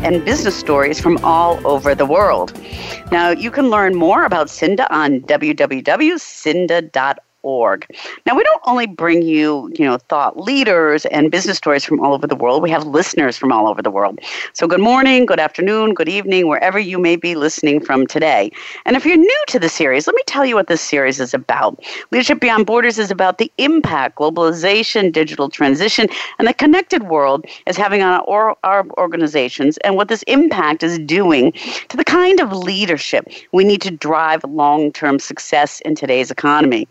And business stories from all over the world. Now, you can learn more about Cinda on www.cinda.org. Now, we don't only bring you, thought leaders and business stories from all over the world. We have listeners from all over the world. So good morning, good afternoon, good evening, wherever you may be listening from today. And if you're new to the series, let me tell you what this series is about. Leadership Beyond Borders is about the impact globalization, digital transition, and the connected world is having on our organizations and what this impact is doing to the kind of leadership we need to drive long-term success in today's economy.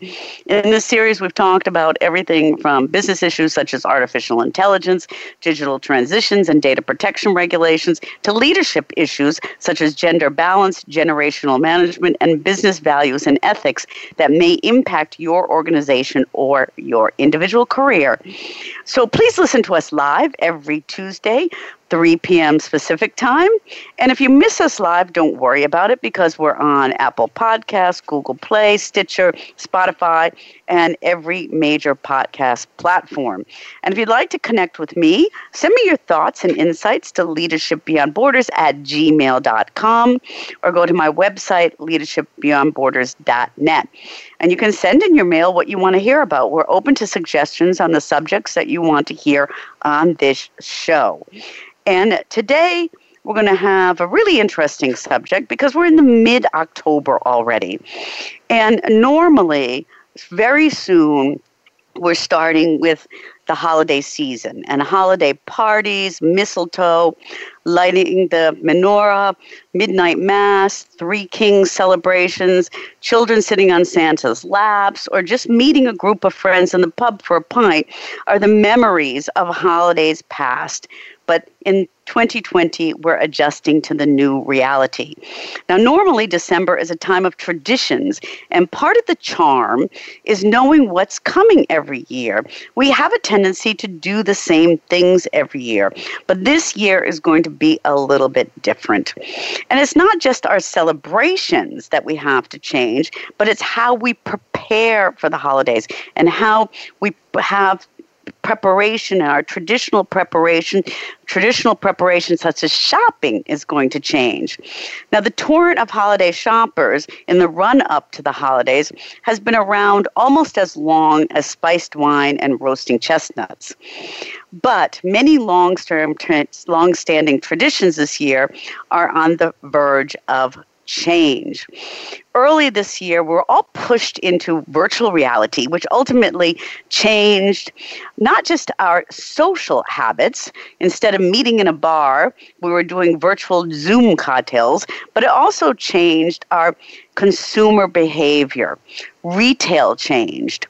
In this series, we've talked about everything from business issues such as artificial intelligence, digital transitions, and data protection regulations, to leadership issues such as gender balance, generational management, and business values and ethics that may impact your organization or your individual career. So please listen to us live every Tuesday, 3 p.m. Pacific time. And if you miss us live, don't worry about it because we're on Apple Podcasts, Google Play, Stitcher, Spotify, and every major podcast platform. And if you'd like to connect with me, send me your thoughts and insights to leadershipbeyondborders@gmail.com or go to my website, leadershipbeyondborders.net. And you can send in your mail what you want to hear about. We're open to suggestions on the subjects that you want to hear on this show. And today, we're going to have a really interesting subject because we're in the mid-October already. And normally, very soon, we're starting with the holiday season and holiday parties, mistletoe, lighting the menorah, midnight mass, three kings celebrations, children sitting on Santa's laps, or just meeting a group of friends in the pub for a pint are the memories of holidays past. But in 2020, we're adjusting to the new reality. Now, normally December is a time of traditions, and part of the charm is knowing what's coming every year. We have a tendency to do the same things every year, but this year is going to be a little bit different. And it's not just our celebrations that we have to change, but it's how we prepare for the holidays and how we have preparation and our traditional preparation such as shopping is going to change. Now, the torrent of holiday shoppers in the run-up to the holidays has been around almost as long as spiced wine and roasting chestnuts. But many long-standing traditions this year are on the verge of change. Early this year, we're all pushed into virtual reality, which ultimately changed not just our social habits. Instead of meeting in a bar, we were doing virtual Zoom cocktails, but it also changed our consumer behavior. Retail changed.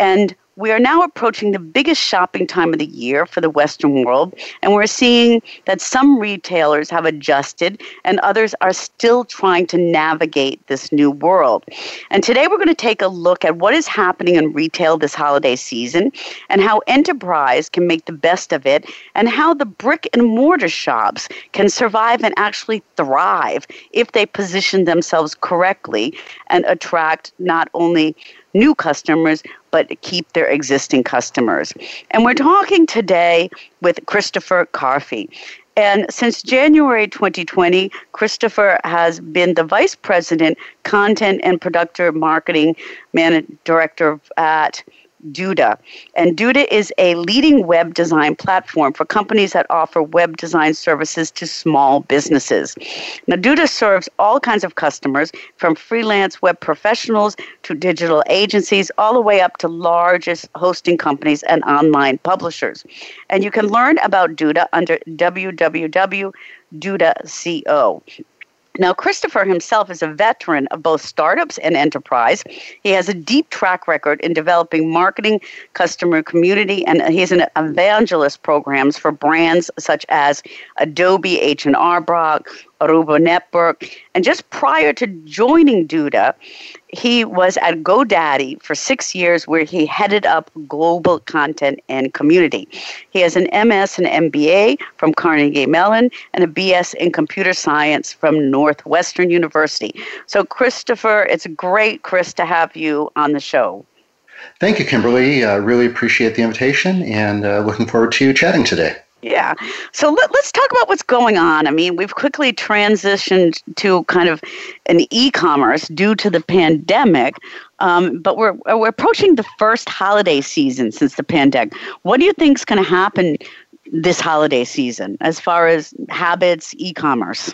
And we are now approaching the biggest shopping time of the year for the Western world, and we're seeing that some retailers have adjusted and others are still trying to navigate this new world. And today we're going to take a look at what is happening in retail this holiday season and how enterprise can make the best of it and how the brick and mortar shops can survive and actually thrive if they position themselves correctly and attract not only new customers, but keep their existing customers. And we're talking today with Christopher Carfi. And since January 2020, Christopher has been the Vice President, Content and Product Marketing Director at Duda. And Duda is a leading web design platform for companies that offer web design services to small businesses. Now, Duda serves all kinds of customers, from freelance web professionals to digital agencies, all the way up to largest hosting companies and online publishers. And you can learn about Duda under www.duda.co. Now, Christopher himself is a veteran of both startups and enterprise. He has a deep track record in developing marketing, customer community, and he's an evangelist programs for brands such as Adobe, H&R Block, Aruba Network. And just prior to joining Duda, he was at GoDaddy for 6 years, where he headed up global content and community. He has an MS and MBA from Carnegie Mellon and a BS in computer science from Northwestern University. So, Christopher, it's great, Chris, to have you on the show. Thank you, Kimberly. I really appreciate the invitation and looking forward to chatting today. Yeah. So let's talk about what's going on. I mean, we've quickly transitioned to kind of an e-commerce due to the pandemic, but we're approaching the first holiday season since the pandemic. What do you think is going to happen this holiday season as far as habits, e-commerce?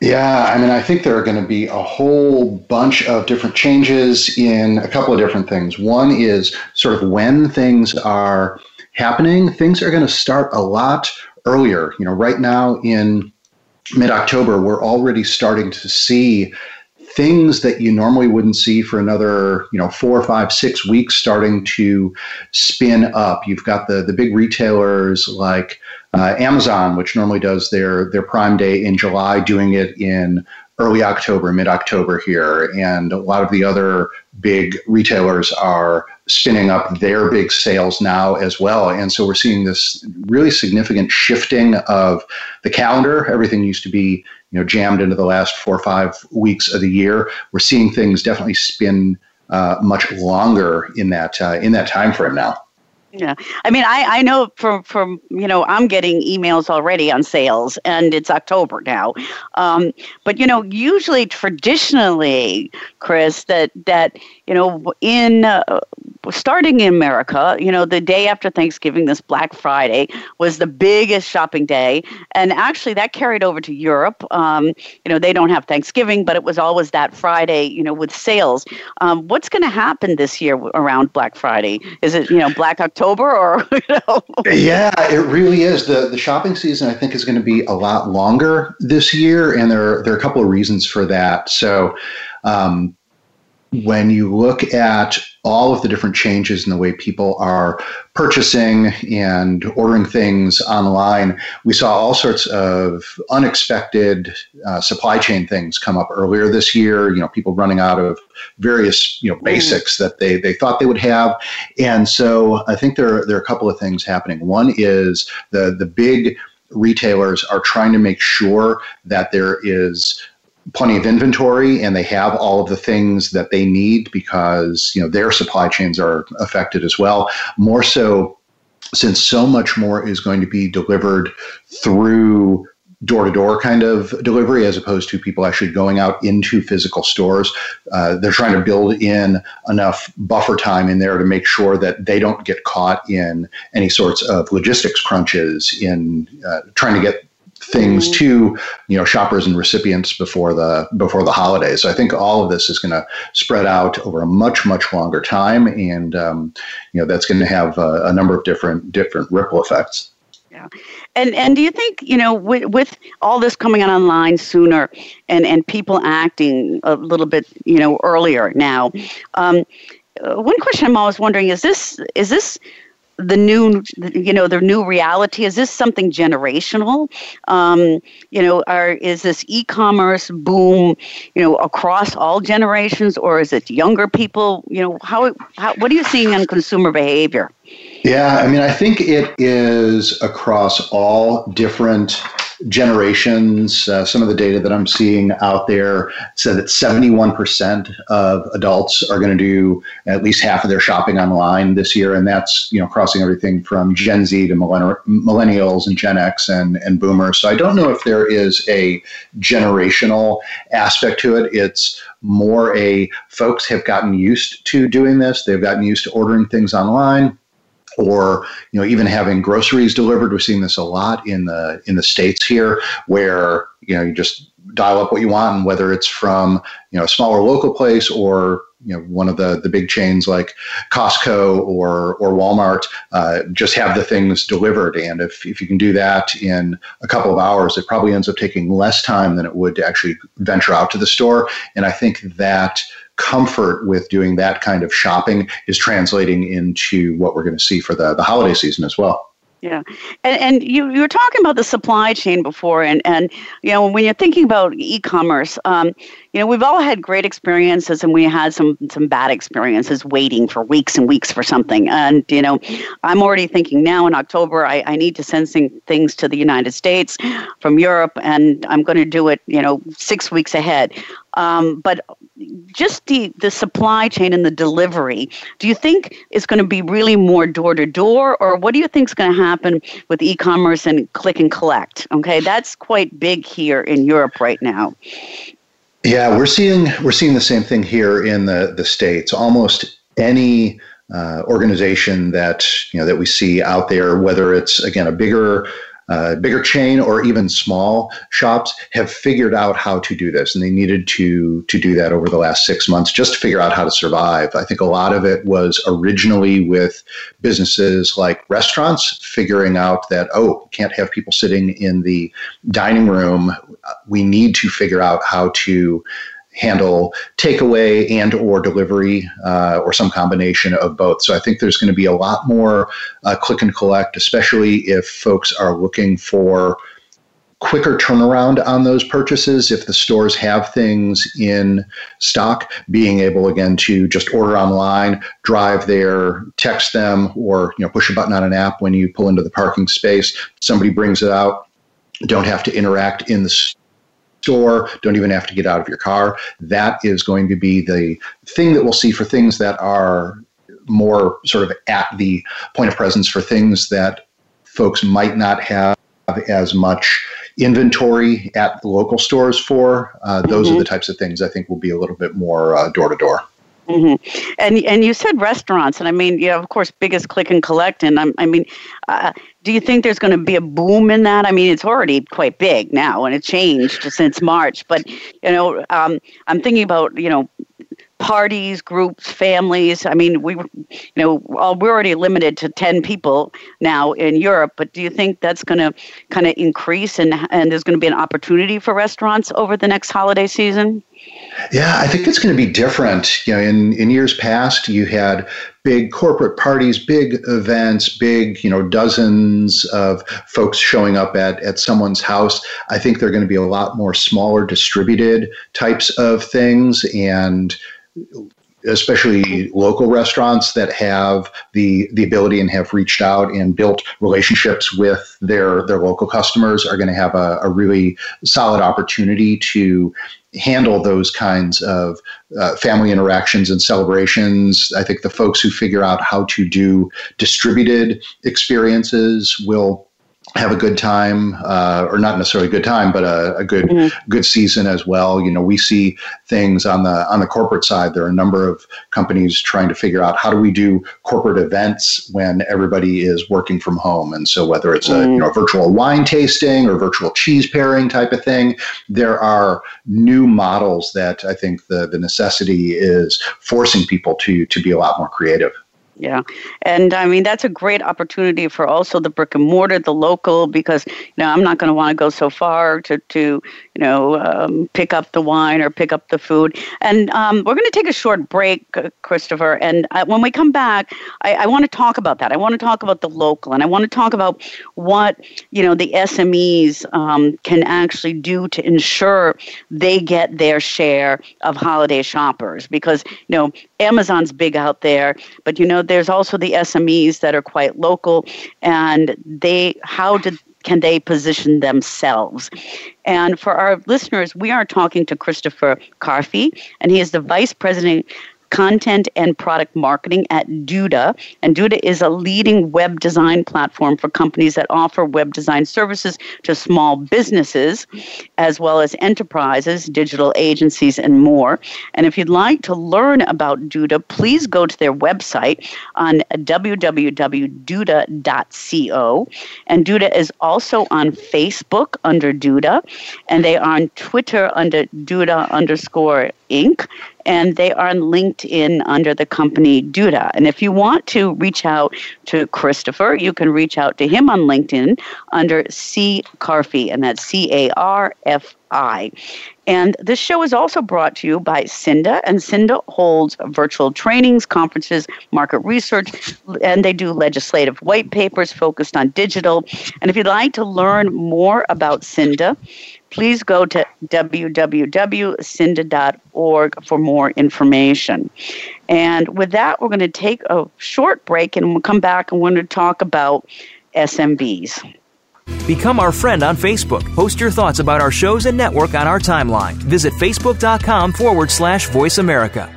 Yeah, I mean, I think there are going to be a whole bunch of different changes in a couple of different things. One is sort of when things are happening, things are going to start a lot earlier. You know, right now in mid-October, we're already starting to see things that you normally wouldn't see for another, 4, 5, 6 weeks starting to spin up. You've got the big retailers like Amazon, which normally does their Prime Day in July, doing it in early October, mid-October here. And a lot of the other big retailers are spinning up their big sales now as well. And so we're seeing this really significant shifting of the calendar. Everything used to be, jammed into the last 4 or 5 weeks of the year. We're seeing things definitely spin much longer in that time frame now. Yeah. I mean, I know from I'm getting emails already on sales, and it's October now. But, usually traditionally, Chris, that in starting in America, the day after Thanksgiving, this Black Friday was the biggest shopping day. And actually that carried over to Europe. They don't have Thanksgiving, but it was always that Friday, with sales. What's going to happen this year around Black Friday? Is it, Black October or? Yeah, it really is. The shopping season, I think, is going to be a lot longer this year. And there are a couple of reasons for that. So, when you look at all of the different changes in the way people are purchasing and ordering things online, we saw all sorts of unexpected supply chain things come up earlier this year, people running out of various, basics that they thought they would have. And so I think there are a couple of things happening. One is the big retailers are trying to make sure that there is plenty of inventory and they have all of the things that they need because, their supply chains are affected as well. More so since so much more is going to be delivered through door-to-door kind of delivery as opposed to people actually going out into physical stores. They're trying to build in enough buffer time in there to make sure that they don't get caught in any sorts of logistics crunches in trying to get things to shoppers and recipients before the holidays. So I think all of this is going to spread out over a much longer time, and that's going to have a number of different ripple effects. Yeah, and do you think with all this coming out online sooner and people acting a little bit earlier now? One question I'm always wondering is this the new, the new reality? Is this something generational? Is this e-commerce boom, across all generations, or is it younger people? What are you seeing on consumer behavior? Yeah, I mean, I think it is across all different generations. Some of the data that I'm seeing out there said that 71% of adults are going to do at least half of their shopping online this year. And that's, crossing everything from Gen Z to millennials and Gen X and boomers. So I don't know if there is a generational aspect to it. It's more a folks have gotten used to doing this. They've gotten used to ordering things online, or even having groceries delivered. We're seeing this a lot in the States here, where you just dial up what you want, and whether it's from a smaller local place or one of the big chains like Costco or Walmart, just have the things delivered. And if you can do that in a couple of hours, it probably ends up taking less time than it would to actually venture out to the store. And I think that comfort with doing that kind of shopping is translating into what we're going to see for the holiday season as well. Yeah. And you were talking about the supply chain before. And you know, when you're thinking about e-commerce, you know, we've all had great experiences and we had some bad experiences waiting for weeks and weeks for something. And, you know, I'm already thinking now in October, I need to send things to the United States from Europe, and I'm going to do it, you know, 6 weeks ahead. But just the supply chain and the delivery, do you think it's going to be really more door-to-door, or what do you think is going to happen with e-commerce and click and collect? Okay, that's quite big here in Europe right now. Yeah, we're seeing the same thing here in the States. Almost any organization that, you know, that we see out there, whether it's, again, a bigger chain or even small shops, have figured out how to do this. And they needed to do that over the last 6 months just to figure out how to survive. I think a lot of it was originally with businesses like restaurants figuring out that, oh, can't have people sitting in the dining room. We need to figure out how to handle takeaway and or delivery, or some combination of both. So I think there's going to be a lot more click and collect, especially if folks are looking for quicker turnaround on those purchases. If the stores have things in stock, being able, again, to just order online, drive there, text them, or, you know, push a button on an app when you pull into the parking space, somebody brings it out, don't have to interact in the store, don't even have to get out of your car. That is going to be the thing that we'll see for things that are more sort of at the point of presence, for things that folks might not have as much inventory at the local stores for. Those are the types of things I think will be a little bit more door-to-door. Mm-hmm. And you said restaurants, and I mean, yeah, of course, biggest click and collect. And I mean, do you think there's going to be a boom in that? I mean, it's already quite big now, and it changed since March. But, you know, I'm thinking about, you know, parties, groups, families. I mean, we're already limited to 10 people now in Europe. But do you think that's going to kind of increase, and there's going to be an opportunity for restaurants over the next holiday season? Yeah, I think it's going to be different. You know, in years past, you had big corporate parties, big events, big, you know, dozens of folks showing up at someone's house. I think they're going to be a lot more smaller, distributed types of things, and especially local restaurants that have the ability and have reached out and built relationships with their local customers are going to have a really solid opportunity to handle those kinds of family interactions and celebrations. I think the folks who figure out how to do distributed experiences will have a good time, or not necessarily a good time, but a good season as well. You know, we see things on the corporate side. There are a number of companies trying to figure out, how do we do corporate events when everybody is working from home? And so whether it's a, you know, virtual wine tasting or virtual cheese pairing type of thing, there are new models that I think the necessity is forcing people to be a lot more creative. Yeah. And I mean, that's a great opportunity for also the brick and mortar, the local, because, you know, I'm not going to want to go so far to you know, pick up the wine or pick up the food. And we're going to take a short break, Christopher. And when we come back, I want to talk about that. I want to talk about the local, and I want to talk about what, you know, the SMEs can actually do to ensure they get their share of holiday shoppers, because, you know, Amazon's big out there, but, you know, there's also the SMEs that are quite local, and can they position themselves? And for our listeners, we are talking to Christopher Carfi, and he is the Vice President, Content and Product Marketing at Duda. And Duda is a leading web design platform for companies that offer web design services to small businesses, as well as enterprises, digital agencies, and more. And if you'd like to learn about Duda, please go to their website on www.duda.co. And Duda is also on Facebook under Duda, and they are on Twitter under Duda_Inc., and they are on LinkedIn under the company Duda. And if you want to reach out to Christopher, you can reach out to him on LinkedIn under C. Carfi, and that's Carfi. I. And this show is also brought to you by Cinda, and Cinda holds virtual trainings, conferences, market research, and they do legislative white papers focused on digital. And if you'd like to learn more about Cinda, please go to www.cinda.org for more information. And with that, we're going to take a short break, and we'll come back and we're going to talk about SMBs. Become our friend on Facebook. Post your thoughts about our shows and network on our timeline. Visit Facebook.com/Voice America.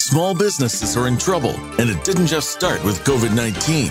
Small businesses are in trouble, and it didn't just start with COVID-19.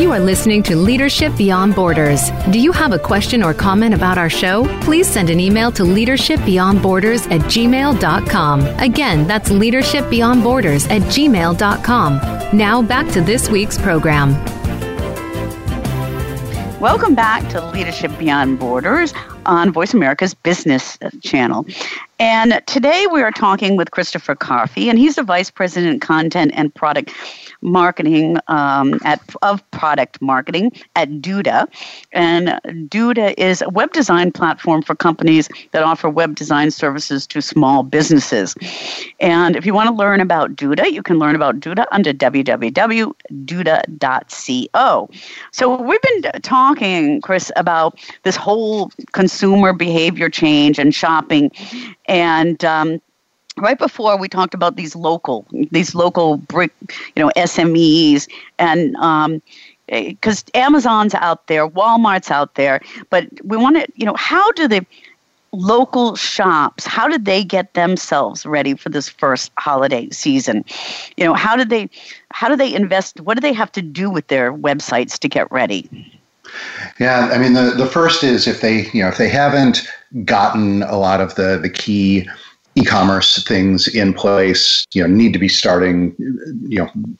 You are listening to Leadership Beyond Borders. Do you have a question or comment about our show? Please send an email to leadershipbeyondborders@gmail.com. Again, that's leadershipbeyondborders@gmail.com. Now back to this week's program. Welcome back to Leadership Beyond Borders on Voice America's Business Channel. And today we are talking with Christopher Carfi, and he's the Vice President, Content and Product Marketing of Product Marketing at Duda. And Duda is a web design platform for companies that offer web design services to small businesses. And if you want to learn about Duda, you can learn about Duda under www.duda.co. So we've been talking, Chris, about this whole consumer behavior change and shopping, and right before we talked about these local brick, SMEs, and because Amazon's out there, Walmart's out there, but we want to, how do the local shops, how did they get themselves ready for this first holiday season? How do they invest? What do they have to do with their websites to get ready? Yeah, I mean, the first is if they haven't gotten a lot of the key e-commerce things in place, need to be starting.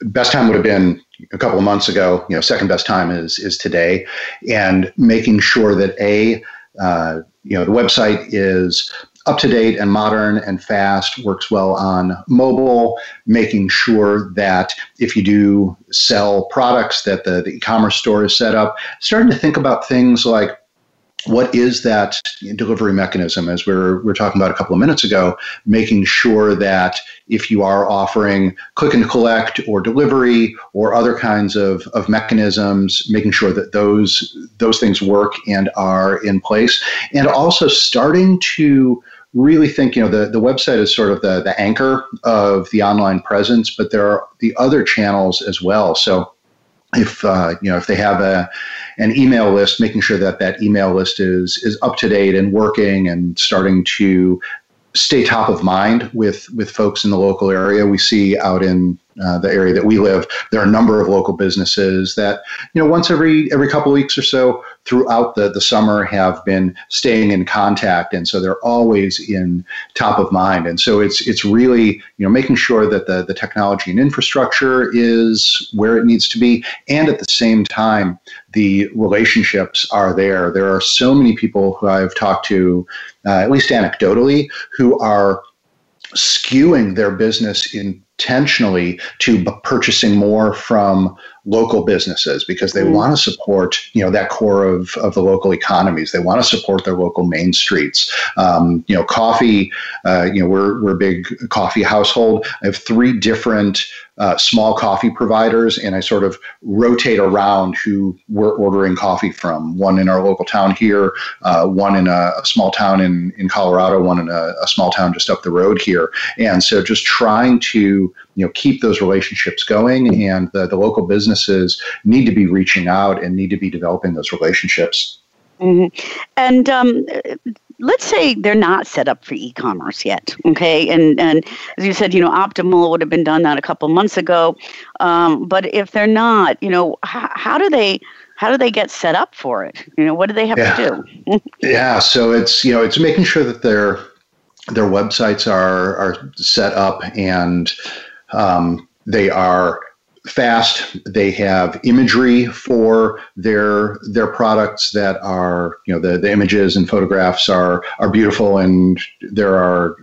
Best time would have been a couple of months ago. Second best time is today, and making sure that the website is up to date and modern and fast, works well on mobile, making sure that if you do sell products that the e-commerce store is set up, starting to think about things like, what is that delivery mechanism? As we're talking about a couple of minutes ago, making sure that if you are offering click and collect or delivery or other kinds of mechanisms, making sure that those things work and are in place. And also starting to really think, the website is sort of the anchor of the online presence, but there are the other channels as well. So if they have an email list, making sure that email list is up to date and working and starting to stay top of mind with folks in the local area. We see out in the area that we live, there are a number of local businesses that, once every couple of weeks or so throughout the summer have been staying in contact. And so they're always in top of mind. And so it's really, making sure that the technology and infrastructure is where it needs to be. And at the same time, the relationships are there. There are so many people who I've talked to, at least anecdotally, who are skewing their business intentionally to purchasing more from local businesses because they want to support, that core of the local economies. They want to support their local main streets. Coffee, we're a big coffee household. I have three different small coffee providers, and I sort of rotate around who we're ordering coffee from. One in our local town here, one in a small town in Colorado, one in a small town just up the road here. And so just trying to keep those relationships going, and the local businesses need to be reaching out and need to be developing those relationships. Mm-hmm. And let's say they're not set up for e-commerce yet, okay? And as you said, Optimal would have been done that a couple months ago. But if they're not, how do they get set up for it? What do they have to do? Yeah, so it's it's making sure that their websites are set up and they are fast. They have imagery for their products that are, the images and photographs are beautiful, and there are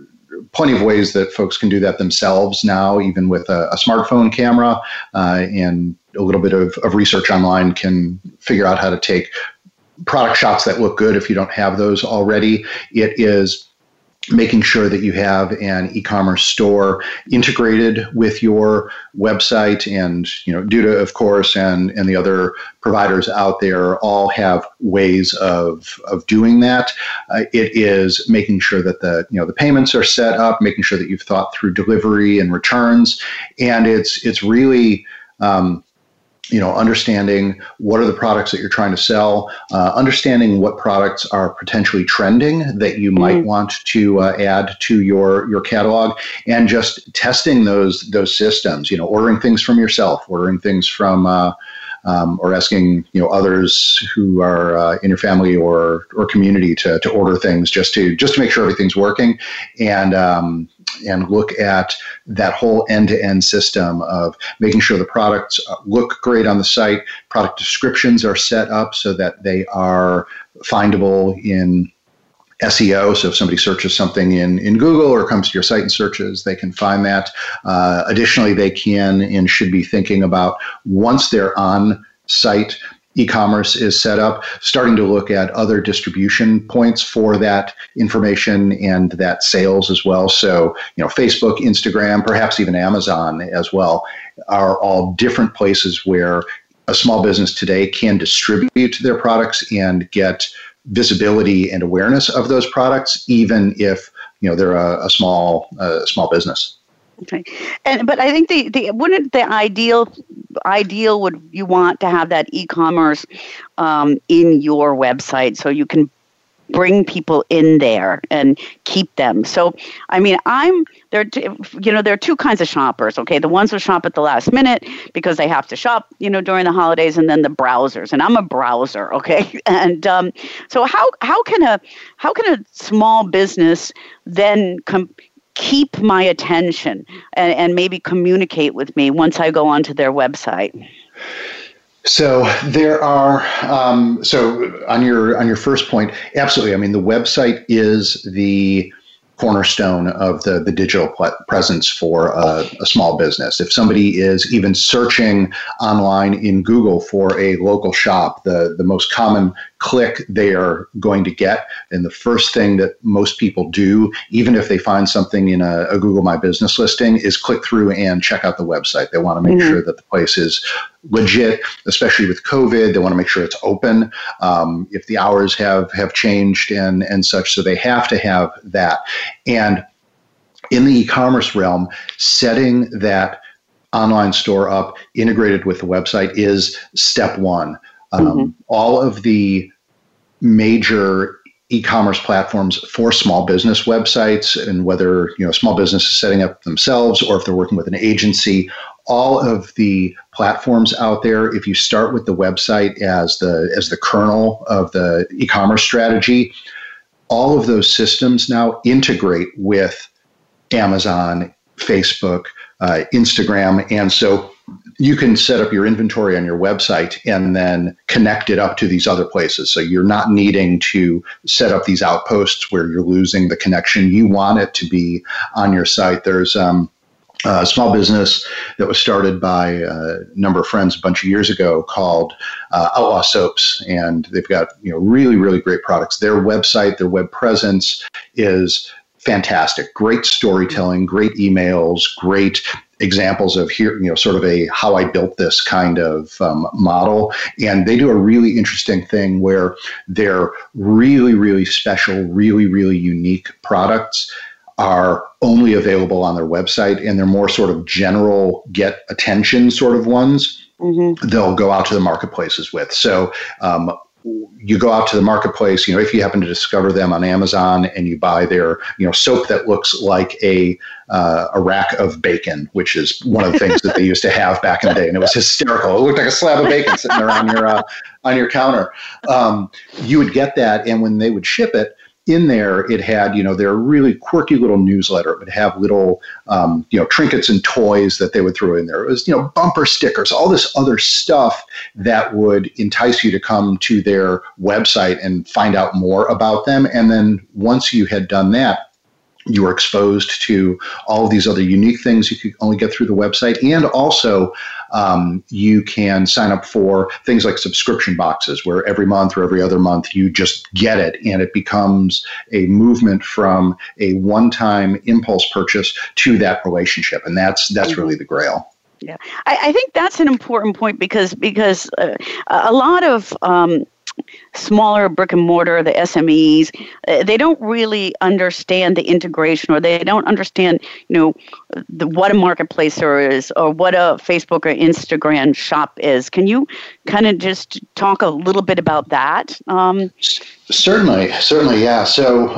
plenty of ways that folks can do that themselves now, even with a smartphone camera, and a little bit of research online can figure out how to take product shots that look good if you don't have those already. It is making sure that you have an e-commerce store integrated with your website, and, Duda, of course, and the other providers out there all have ways of doing that. It is making sure that the payments are set up, making sure that you've thought through delivery and returns. And it's really, understanding what are the products that you're trying to sell, understanding what products are potentially trending that you might want to add to your catalog, and just testing those systems, ordering things from yourself, ordering things from, or asking, others who are in your family or community to order things just to make sure everything's working, and look at that whole end-to-end system of making sure the products look great on the site, product descriptions are set up so that they are findable in SEO. So if somebody searches something in Google or comes to your site and searches, they can find that. Additionally, they can and should be thinking about, once they're on site, e-commerce is set up, starting to look at other distribution points for that information and that sales as well. So, Facebook, Instagram, perhaps even Amazon as well, are all different places where a small business today can distribute their products and get visibility and awareness of those products, even if, they're a small business. Okay. But I think wouldn't the ideal would you want to have that e-commerce in your website so you can bring people in there and keep them. So, I mean, there are two kinds of shoppers, okay? The ones who shop at the last minute because they have to shop, during the holidays, and then the browsers. And I'm a browser, okay? And so how can a small business then keep my attention and maybe communicate with me once I go onto their website? So there are, so on your first point, absolutely. I mean, the website is the cornerstone of the digital presence for a small business. If somebody is even searching online in Google for a local shop, the most common click they are going to get, and the first thing that most people do, even if they find something in a Google My Business listing, is click through and check out the website. They want to make sure that the place is legit, especially with COVID. They want to make sure it's open, if the hours have changed and such. So they have to have that. And in the e-commerce realm, setting that online store up, integrated with the website is step one. All of the major e-commerce platforms for small business websites, and whether small business is setting up themselves or if they're working with an agency, all of the platforms out there, if you start with the website as the kernel of the e-commerce strategy, all of those systems now integrate with Amazon, Facebook, Instagram. And so you can set up your inventory on your website and then connect it up to these other places. So you're not needing to set up these outposts where you're losing the connection. You want it to be on your site. There's a small business that was started by a number of friends a bunch of years ago called Outlaw Soaps, and they've got really, really great products. Their website, their web presence is fantastic. Great storytelling, great emails, great examples of here, sort of a how I built this kind of model. And they do a really interesting thing where their really, really special, really, really unique products are only available on their website, and they're more sort of general get attention sort of ones. They'll go out to the marketplaces with. So you go out to the marketplace, if you happen to discover them on Amazon and you buy their, soap that looks like a rack of bacon, which is one of the things that they used to have back in the day. And it was hysterical. It looked like a slab of bacon sitting there on your counter. You would get that. And when they would ship it, in there, it had, their really quirky little newsletter. It would have little, trinkets and toys that they would throw in there. It was, bumper stickers, all this other stuff that would entice you to come to their website and find out more about them. And then once you had done that, you were exposed to all of these other unique things you could only get through the website. And also, you can sign up for things like subscription boxes, where every month or every other month you just get it, and it becomes a movement from a one-time impulse purchase to that relationship. And that's really the grail. Yeah, I think that's an important point because a lot of smaller brick and mortar, the SMEs, they don't really understand the integration, or they don't understand, what a marketplace is, or what a Facebook or Instagram shop is. Can you kind of just talk a little bit about that? Certainly, yeah. So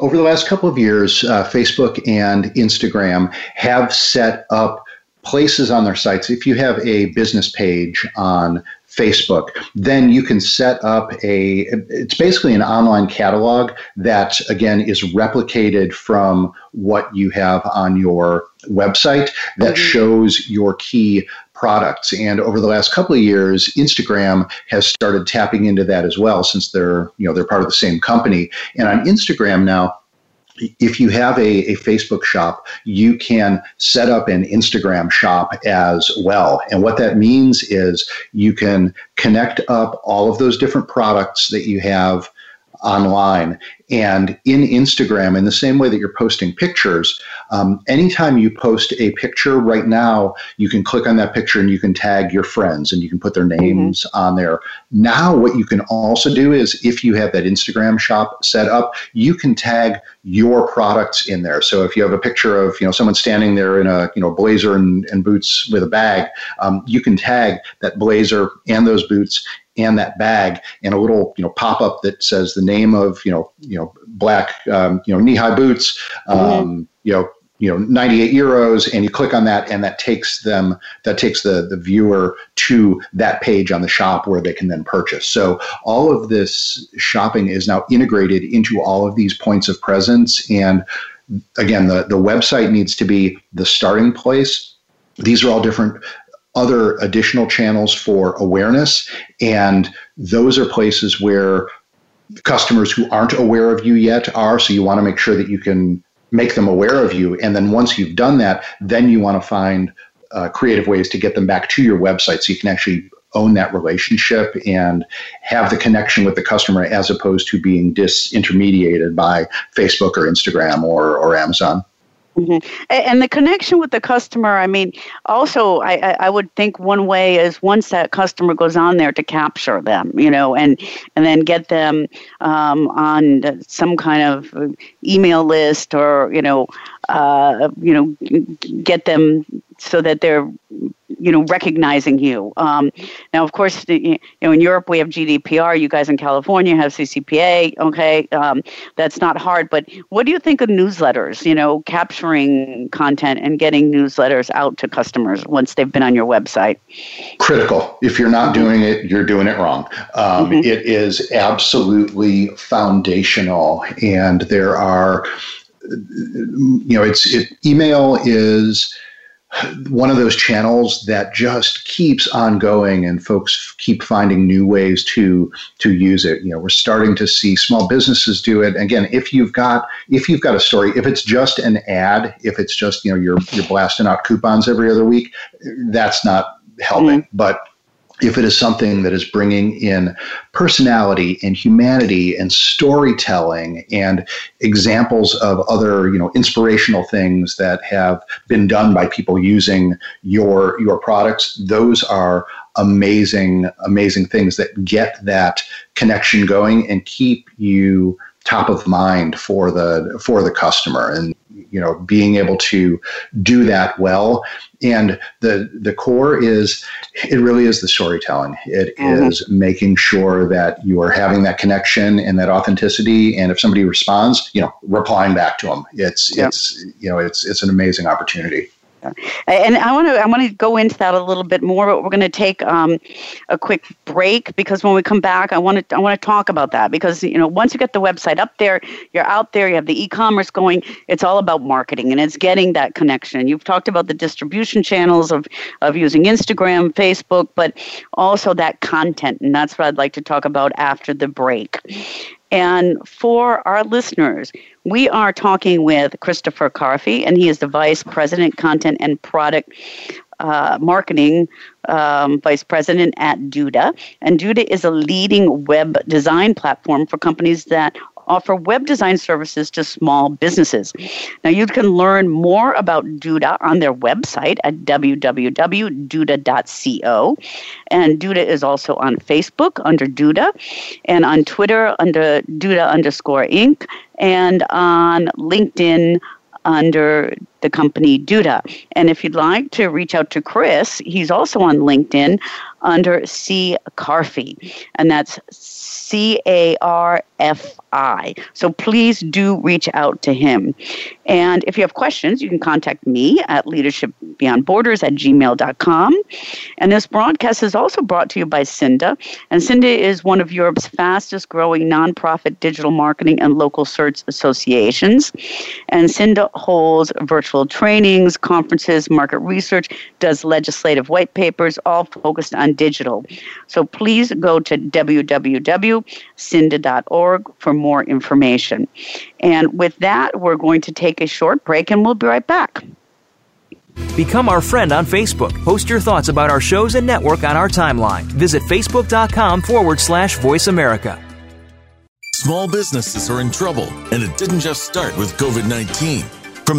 over the last couple of years, Facebook and Instagram have set up places on their sites. If you have a business page on Facebook, then you can set up it's basically an online catalog that, again, is replicated from what you have on your website that shows your key products. And over the last couple of years, Instagram has started tapping into that as well, since they're part of the same company. And on Instagram now, if you have a Facebook shop, you can set up an Instagram shop as well. And what that means is you can connect up all of those different products that you have online. And in Instagram, in the same way that you're posting pictures, anytime you post a picture right now, you can click on that picture and you can tag your friends and you can put their names on there. Now, what you can also do is, if you have that Instagram shop set up, you can tag your products in there. So if you have a picture of, someone standing there in a, blazer and boots with a bag, you can tag that blazer and those boots and that bag and a little, pop-up that says the name of, black, knee-high boots, €98, and you click on that, and that takes the viewer to that page on the shop where they can then purchase. So all of this shopping is now integrated into all of these points of presence. And again, the website needs to be the starting place. These are all different other additional channels for awareness, and those are places where customers who aren't aware of you yet are. So you want to make sure that you can make them aware of you. And then once you've done that, then you want to find creative ways to get them back to your website, so you can actually own that relationship and have the connection with the customer, as opposed to being disintermediated by Facebook or Instagram or Amazon. And the connection with the customer, I mean, also, I would think one way is, once that customer goes on there, to capture them, and then get them on some kind of email list, or, get them so that they're, recognizing you. Now, of course, in Europe, we have GDPR. You guys in California have CCPA. Okay. That's not hard. But what do you think of newsletters, capturing content and getting newsletters out to customers once they've been on your website? Critical. If you're not doing it, you're doing it wrong. It is absolutely foundational. And there are, email is one of those channels that just keeps on going, and folks keep finding new ways to use it. We're starting to see small businesses do it. Again, if you've got a story, if it's just an ad, if it's just, you're blasting out coupons every other week, that's not helping. Mm-hmm. But if it is something that is bringing in personality and humanity and storytelling and examples of other, inspirational things that have been done by people using your products, those are amazing, amazing things that get that connection going and keep you top of mind for the customer. And being able to do that well. And the core is, it really is the storytelling. It is making sure that you are having that connection and that authenticity. And if somebody responds, replying back to them. It's an amazing opportunity. And I want to go into that a little bit more, but we're going to take a quick break, because when we come back, I want to talk about that, because once you get the website up there, you're out there, you have the e-commerce going. It's all about marketing, and it's getting that connection. You've talked about the distribution channels of using Instagram, Facebook, but also that content, and that's what I'd like to talk about after the break. And for our listeners, we are talking with Christopher Carfi, and he is the Vice President, Content and Product Marketing Vice President at Duda. And Duda is a leading web design platform for companies that offer web design services to small businesses. Now, you can learn more about Duda on their website at www.duda.co. And Duda is also on Facebook under Duda, and on Twitter under Duda_Inc. and on LinkedIn under the company Duda. And if you'd like to reach out to Chris, he's also on LinkedIn under C. Carfi, and that's C-A-R-F-I. So please do reach out to him. And if you have questions, you can contact me at leadershipbeyondborders@gmail.com. And this broadcast is also brought to you by Cinda. And Cinda is one of Europe's fastest growing nonprofit digital marketing and local search associations. And Cinda holds virtual trainings, conferences, market research, does legislative white papers, all focused on digital. So please go to www.cinda.org for more information. And with that, we're going to take a short break, and we'll be right back. Become our friend on Facebook. Post your thoughts about our shows and network on our timeline. Visit facebook.com/Voice America. Small businesses are in trouble, and it didn't just start with COVID-19. From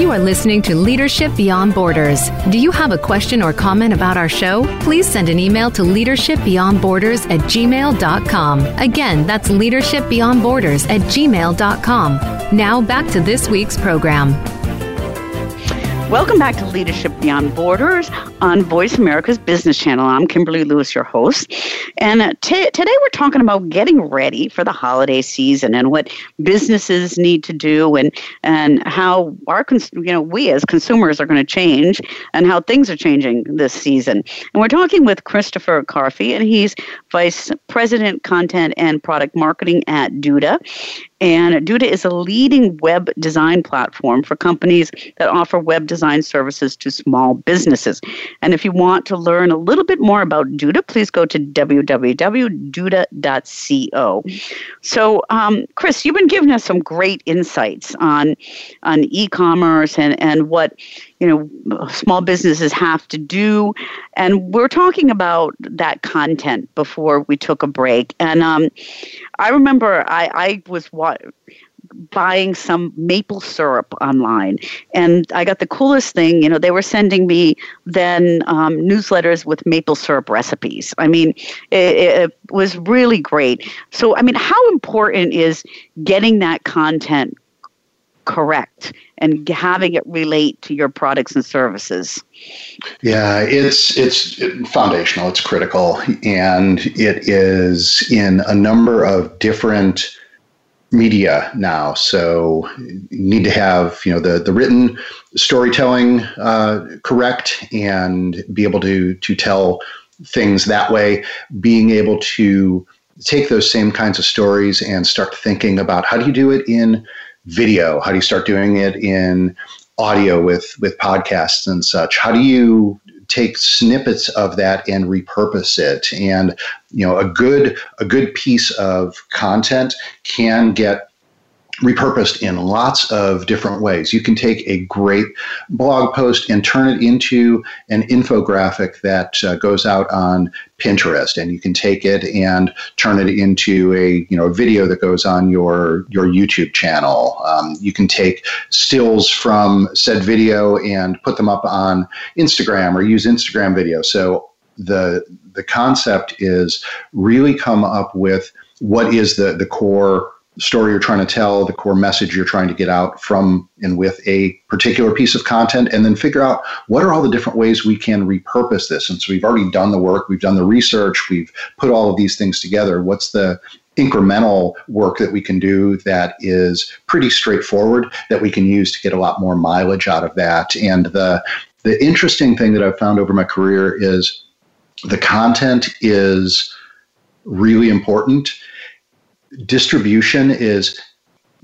You are listening to Leadership Beyond Borders. Do you have a question or comment about our show? Please send an email to leadershipbeyondborders@gmail.com. Again, that's leadershipbeyondborders@gmail.com. Now back to this week's program. Welcome back to Leadership Beyond Borders on Voice America's Business Channel. I'm Kimberly Lewis, your host. And today we're talking about getting ready for the holiday season and what businesses need to do, and how our we as consumers are going to change and how things are changing this season. And we're talking with Christopher Carfi, and he's Vice President, Content and Product Marketing at Duda. And Duda is a leading web design platform for companies that offer web design services to small businesses. And if you want to learn a little bit more about Duda, please go to www.duda.co. So, Chris, you've been giving us some great insights on e-commerce and what small businesses have to do. And we're talking about that content before we took a break. And I remember I was buying some maple syrup online, and I got the coolest thing. They were sending me then newsletters with maple syrup recipes. I mean, it was really great. So, I mean, how important is getting that content correct and having it relate to your products and services? Yeah, it's foundational. It's critical, and it is in a number of different media now. So you need to have the written storytelling correct and be able to tell things that way. Being able to take those same kinds of stories and start thinking about how do you do it in video? How do you start doing it in audio with podcasts and such? How do you take snippets of that and repurpose it? And a good piece of content can get repurposed in lots of different ways. You can take a great blog post and turn it into an infographic that goes out on Pinterest, and you can take it and turn it into a video that goes on your YouTube channel. You can take stills from said video and put them up on Instagram or use Instagram video. So the concept is really come up with what is the core story you're trying to tell, the core message you're trying to get out from and with a particular piece of content, and then figure out what are all the different ways we can repurpose this. And so we've already done the work, we've done the research, we've put all of these things together. What's the incremental work that we can do that is pretty straightforward that we can use to get a lot more mileage out of that? And the interesting thing that I've found over my career is the content is really important. Distribution is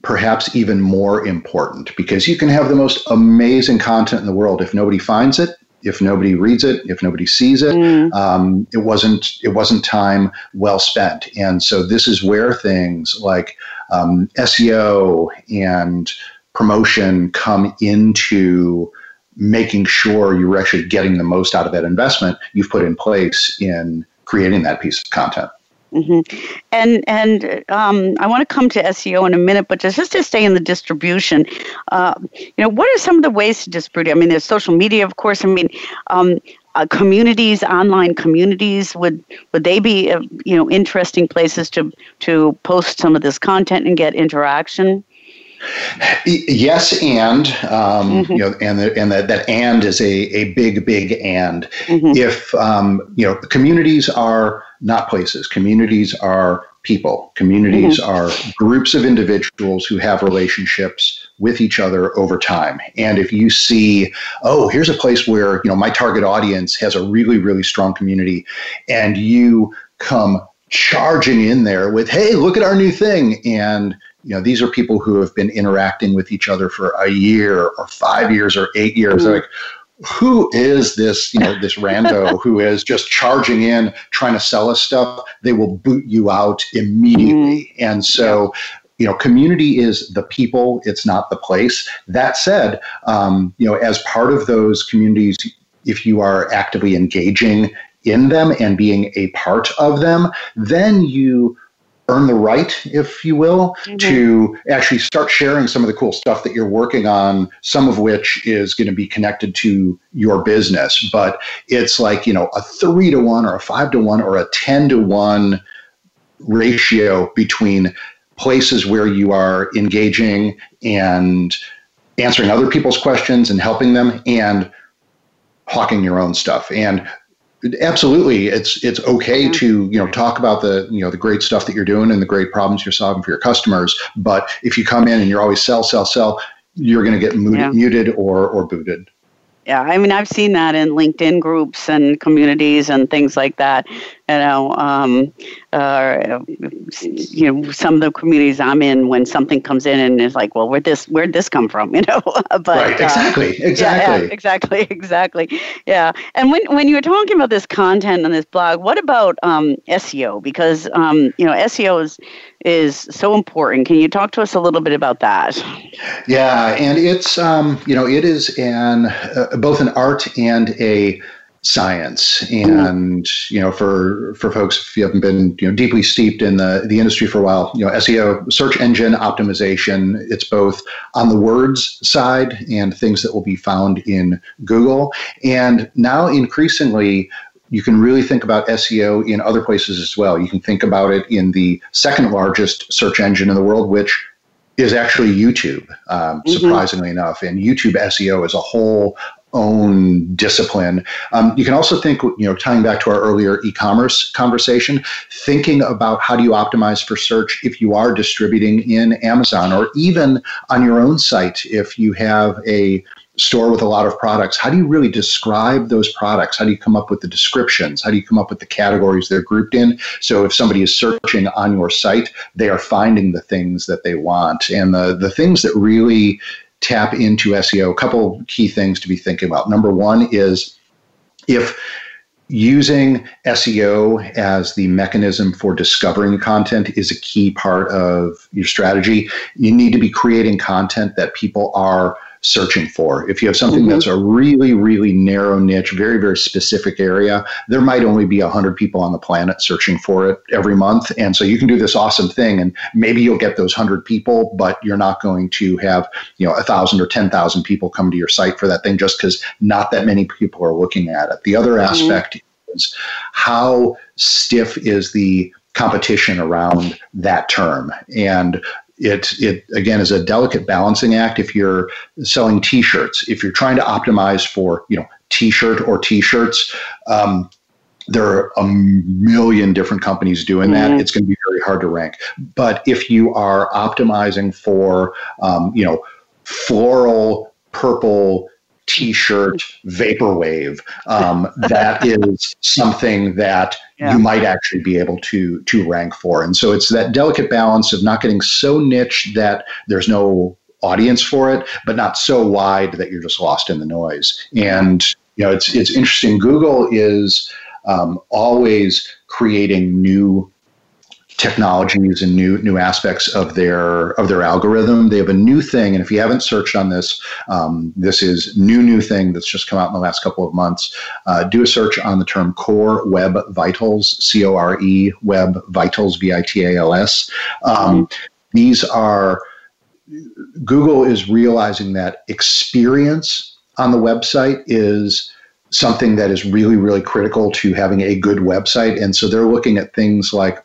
perhaps even more important, because you can have the most amazing content in the world. If nobody finds it, if nobody reads it, if nobody sees it, it wasn't time well spent. And so this is where things like SEO and promotion come into making sure you're actually getting the most out of that investment you've put in place in creating that piece of content. Mm-hmm. And I want to come to SEO in a minute, but just to stay in the distribution, what are some of the ways to distribute? I mean, there's social media, of course. I mean, communities, online communities, would they be interesting places to post some of this content and get interaction? Yes, and that is a big and. Mm-hmm. If communities are not places, communities are people. Communities are groups of individuals who have relationships with each other over time. And if you see, here's a place where my target audience has a really, really strong community, and you come charging in there with, hey, look at our new thing, and You know, these are people who have been interacting with each other for a year or 5 years or 8 years. Mm-hmm. They're like, who is this, you know, this rando who is just charging in, trying to sell us stuff? They will boot you out immediately. Mm-hmm. And so, you know, community is the people, it's not the place. That said, you know, as part of those communities, if you are actively engaging in them and being a part of them, then you earn the right, if you will, mm-hmm. to actually start sharing some of the cool stuff that you're working on, some of which is going to be connected to your business. But it's like, you know, a 3-to-1 or a 5-to-1 or a 10-to-1 ratio between places where you are engaging and answering other people's questions and helping them and hawking your own stuff. And absolutely, it's okay to, you know, talk about the, you know, the great stuff that you're doing and the great problems you're solving for your customers. But if you come in and you're always sell, you're going to get muted or booted. Yeah, I mean, I've seen that in LinkedIn groups and communities and things like that. You know, you know, some of the communities I'm in, when something comes in and is like, well, where'd this come from? You know, but right, exactly, yeah, exactly. Yeah, and when you were talking about this content on this blog, what about SEO? Because you know, SEO is so important. Can you talk to us a little bit about that? Yeah, and it's you know, it is an both an art and a science. And, you know, for folks, if you haven't been, you know, deeply steeped in the industry for a while, you know, SEO, search engine optimization, it's both on the words side and things that will be found in Google. And now increasingly, you can really think about SEO in other places as well. You can think about it in the second largest search engine in the world, which is actually YouTube, surprisingly enough. And YouTube SEO is a whole own discipline. You can also think, you know, tying back to our earlier e-commerce conversation, thinking about how do you optimize for search if you are distributing in Amazon or even on your own site if you have a store with a lot of products. How do you really describe those products? How do you come up with the descriptions? How do you come up with the categories they're grouped in? So if somebody is searching on your site, they are finding the things that they want. And the things that really tap into SEO, a couple key things to be thinking about. Number one is if using SEO as the mechanism for discovering content is a key part of your strategy, you need to be creating content that people are searching for. If you have something that's a really, really narrow niche, very, very specific area, there might only be 100 people on the planet searching for it every month. And so you can do this awesome thing and maybe you'll get those 100 people, but you're not going to have, you know, 1,000 or 10,000 people come to your site for that thing just because not that many people are looking at it. The other aspect is how stiff is the competition around that term. And It again is a delicate balancing act. If you're selling T-shirts, if you're trying to optimize for, you know, T-shirt or T-shirts, there are a million different companies doing that. It's going to be very hard to rank. But if you are optimizing for, you know, floral purple T-shirt vaporwave, that is something that you might actually be able to rank for. And so it's that delicate balance of not getting so niche that there's no audience for it, but not so wide that you're just lost in the noise. And, you know, it's interesting. Google is always creating new technologies and new aspects of their algorithm. They have a new thing, and if you haven't searched on this, this is new thing that's just come out in the last couple of months. Do a search on the term Core Web Vitals, C-O-R-E Web Vitals, V-I-T-A-L-S. These are Google is realizing that experience on the website is something that is really, really critical to having a good website, and so they're looking at things like,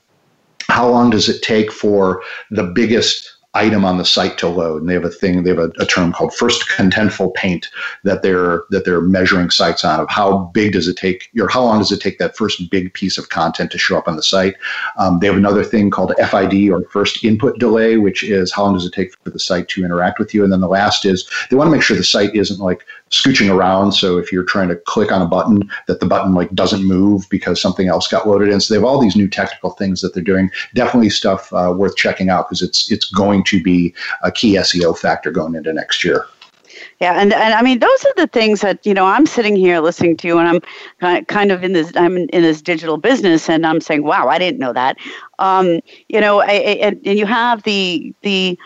how long does it take for the biggest item on the site to load? And they have a term called first contentful paint that they're measuring sites on, of how big does it take, or how long does it take that first big piece of content to show up on the site? They have another thing called FID, or first input delay, which is how long does it take for the site to interact with you? And then the last is they want to make sure the site isn't like scooching around. So if you're trying to click on a button, that the button like doesn't move because something else got loaded in. So they have all these new technical things that they're doing. Definitely stuff worth checking out because it's going to be a key SEO factor going into next year. Yeah, and I mean, those are the things that, you know, I'm sitting here listening to, and I'm kind of in this digital business, and I'm saying, wow, I didn't know that. You know, and you have the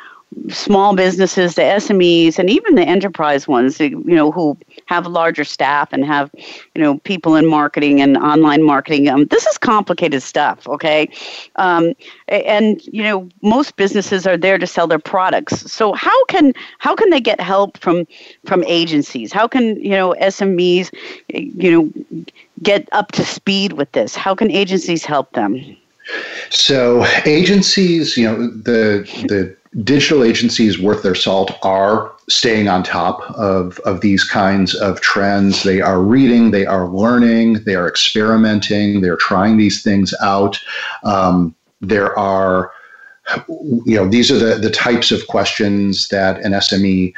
small businesses, the SMEs, and even the enterprise ones, you know, who have larger staff and have, you know, people in marketing and online marketing. This is complicated stuff, okay? And, you know, most businesses are there to sell their products. So how can they get help from agencies? How can, you know, SMEs, you know, get up to speed with this? How can agencies help them? So agencies, you know, the digital agencies worth their salt are staying on top of these kinds of trends. They are reading, they are learning, they are experimenting, they're trying these things out. There are, you know, these are the types of questions that an SME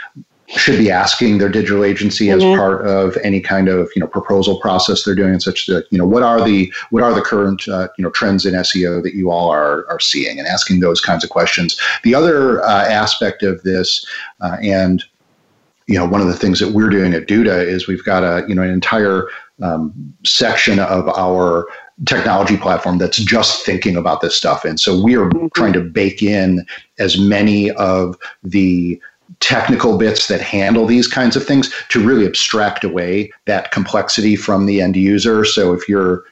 should be asking their digital agency as part of any kind of, you know, proposal process they're doing, and such that, you know, what are the current you know, trends in SEO that you all are seeing, and asking those kinds of questions. The other aspect of this, and, you know, one of the things that we're doing at Duda is we've got a, you know, an entire section of our technology platform that's just thinking about this stuff, and so we are trying to bake in as many of the technical bits that handle these kinds of things to really abstract away that complexity from the end user. So if you're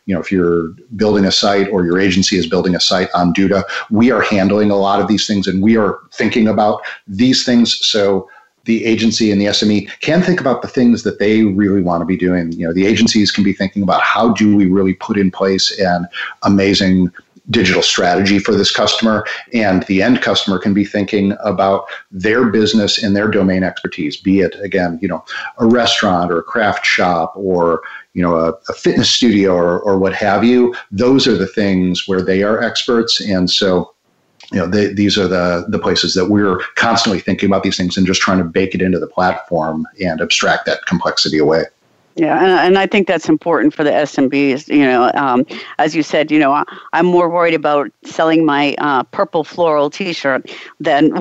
building a site, or your agency is building a site on Duda, we are handling a lot of these things, and we are thinking about these things. So the agency and the SME can think about the things that they really want to be doing. You know, the agencies can be thinking about, how do we really put in place an amazing digital strategy for this customer? And the end customer can be thinking about their business and their domain expertise, be it, again, you know, a restaurant or a craft shop, or, you know, a fitness studio, or what have you. Those are the things where they are experts. And so, you know, these are the places that we're constantly thinking about these things and just trying to bake it into the platform and abstract that complexity away. Yeah, and I think that's important for the SMBs. You know, as you said, you know, I'm more worried about selling my purple floral T-shirt than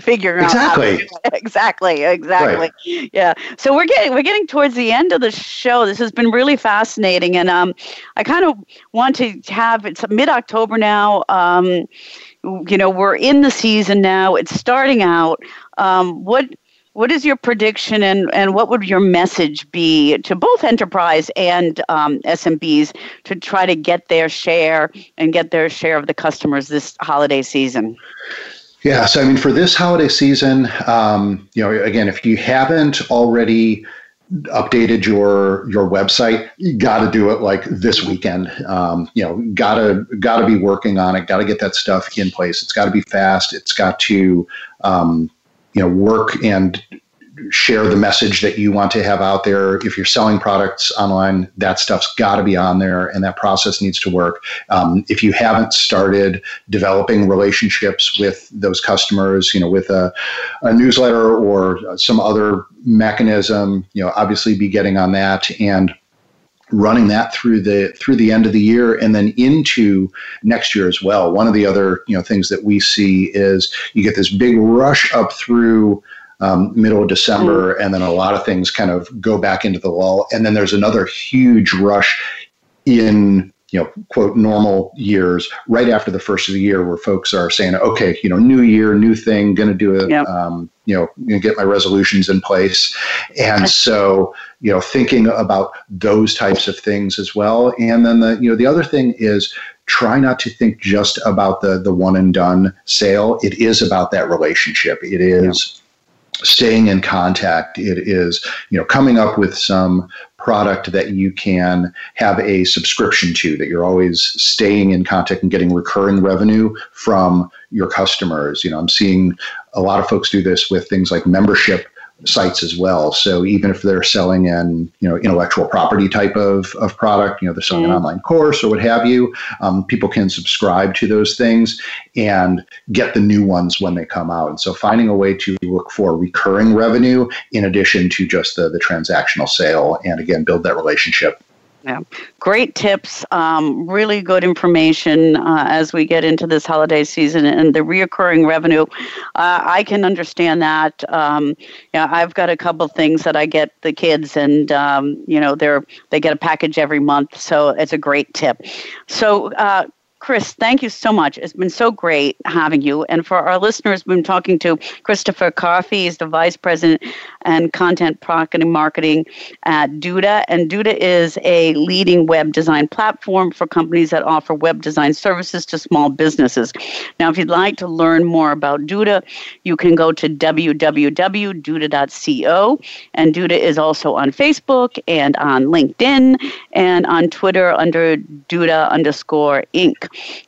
figuring out exactly. Right. Yeah. So we're getting towards the end of the show. This has been really fascinating, and I kind of want to have, it's mid-October now. You know, we're in the season now. It's starting out. What is your prediction, and what would your message be to both enterprise and SMBs to try to get their share and get their share of the customers this holiday season? Yeah, so I mean, for this holiday season, you know, again, if you haven't already updated your website, you got to do it like this weekend. You know, gotta be working on it. Got to get that stuff in place. It's got to be fast. It's got to you know, work and share the message that you want to have out there. If you're selling products online, that stuff's got to be on there, and that process needs to work. If you haven't started developing relationships with those customers, you know, with a newsletter or some other mechanism, you know, obviously be getting on that and running that through the end of the year and then into next year as well. One of the other, you know, things that we see is you get this big rush up through middle of December, and then a lot of things kind of go back into the lull, and then there's another huge rush in, you know, quote, normal years right after the first of the year, where folks are saying, okay, you know, new year, new thing, going to do it, you know, going to get my resolutions in place. And so, you know, thinking about those types of things as well. And then the, you know, the other thing is, try not to think just about the one and done sale. It is about that relationship. It is staying in contact. It is, you know, coming up with some product that you can have a subscription to, that you're always staying in contact and getting recurring revenue from your customers. You know, I'm seeing a lot of folks do this with things like membership sites as well. So even if they're selling an, intellectual property type of product, they're selling an online course or what have you, people can subscribe to those things and get the new ones when they come out. And so finding a way to look for recurring revenue in addition to just the transactional sale, and again, build that relationship. Yeah, great tips. Really good information as we get into this holiday season and the reoccurring revenue. I can understand that. I've got a couple things that I get the kids, and they get a package every month, so it's a great tip. So. Chris, thank you so much. It's been so great having you. And for our listeners, we've been talking to Christopher Carfi. He's the Vice President and Content Product and Marketing at Duda. And Duda is a leading web design platform for companies that offer web design services to small businesses. Now, if you'd like to learn more about Duda, you can go to www.duda.co. And Duda is also on Facebook and on LinkedIn and on Twitter under Duda_Inc.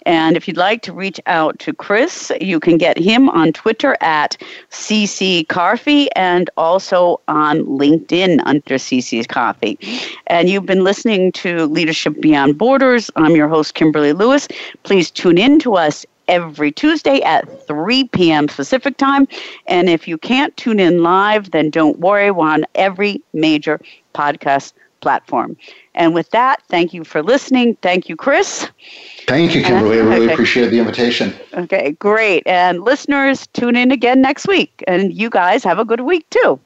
And if you'd like to reach out to Chris, you can get him on Twitter at CC Carfi and also on LinkedIn under CC Carfi. And you've been listening to Leadership Beyond Borders. I'm your host, Kimberly Lewis. Please tune in to us every Tuesday at 3 p.m. Pacific time. And if you can't tune in live, then don't worry. We're on every major podcast platform. And with that, thank you for listening. Thank you, Chris. Thank you, Kimberly. I really appreciate the invitation. Okay, great. And listeners, tune in again next week. And you guys have a good week, too.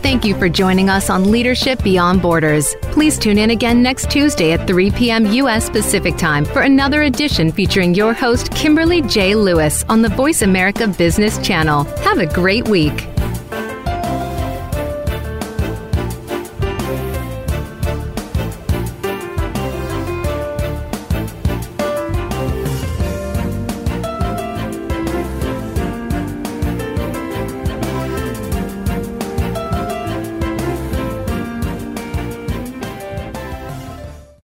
Thank you for joining us on Leadership Beyond Borders. Please tune in again next Tuesday at 3 p.m. U.S. Pacific Time for another edition featuring your host, Kimberly J. Lewis, on the Voice America Business Channel. Have a great week.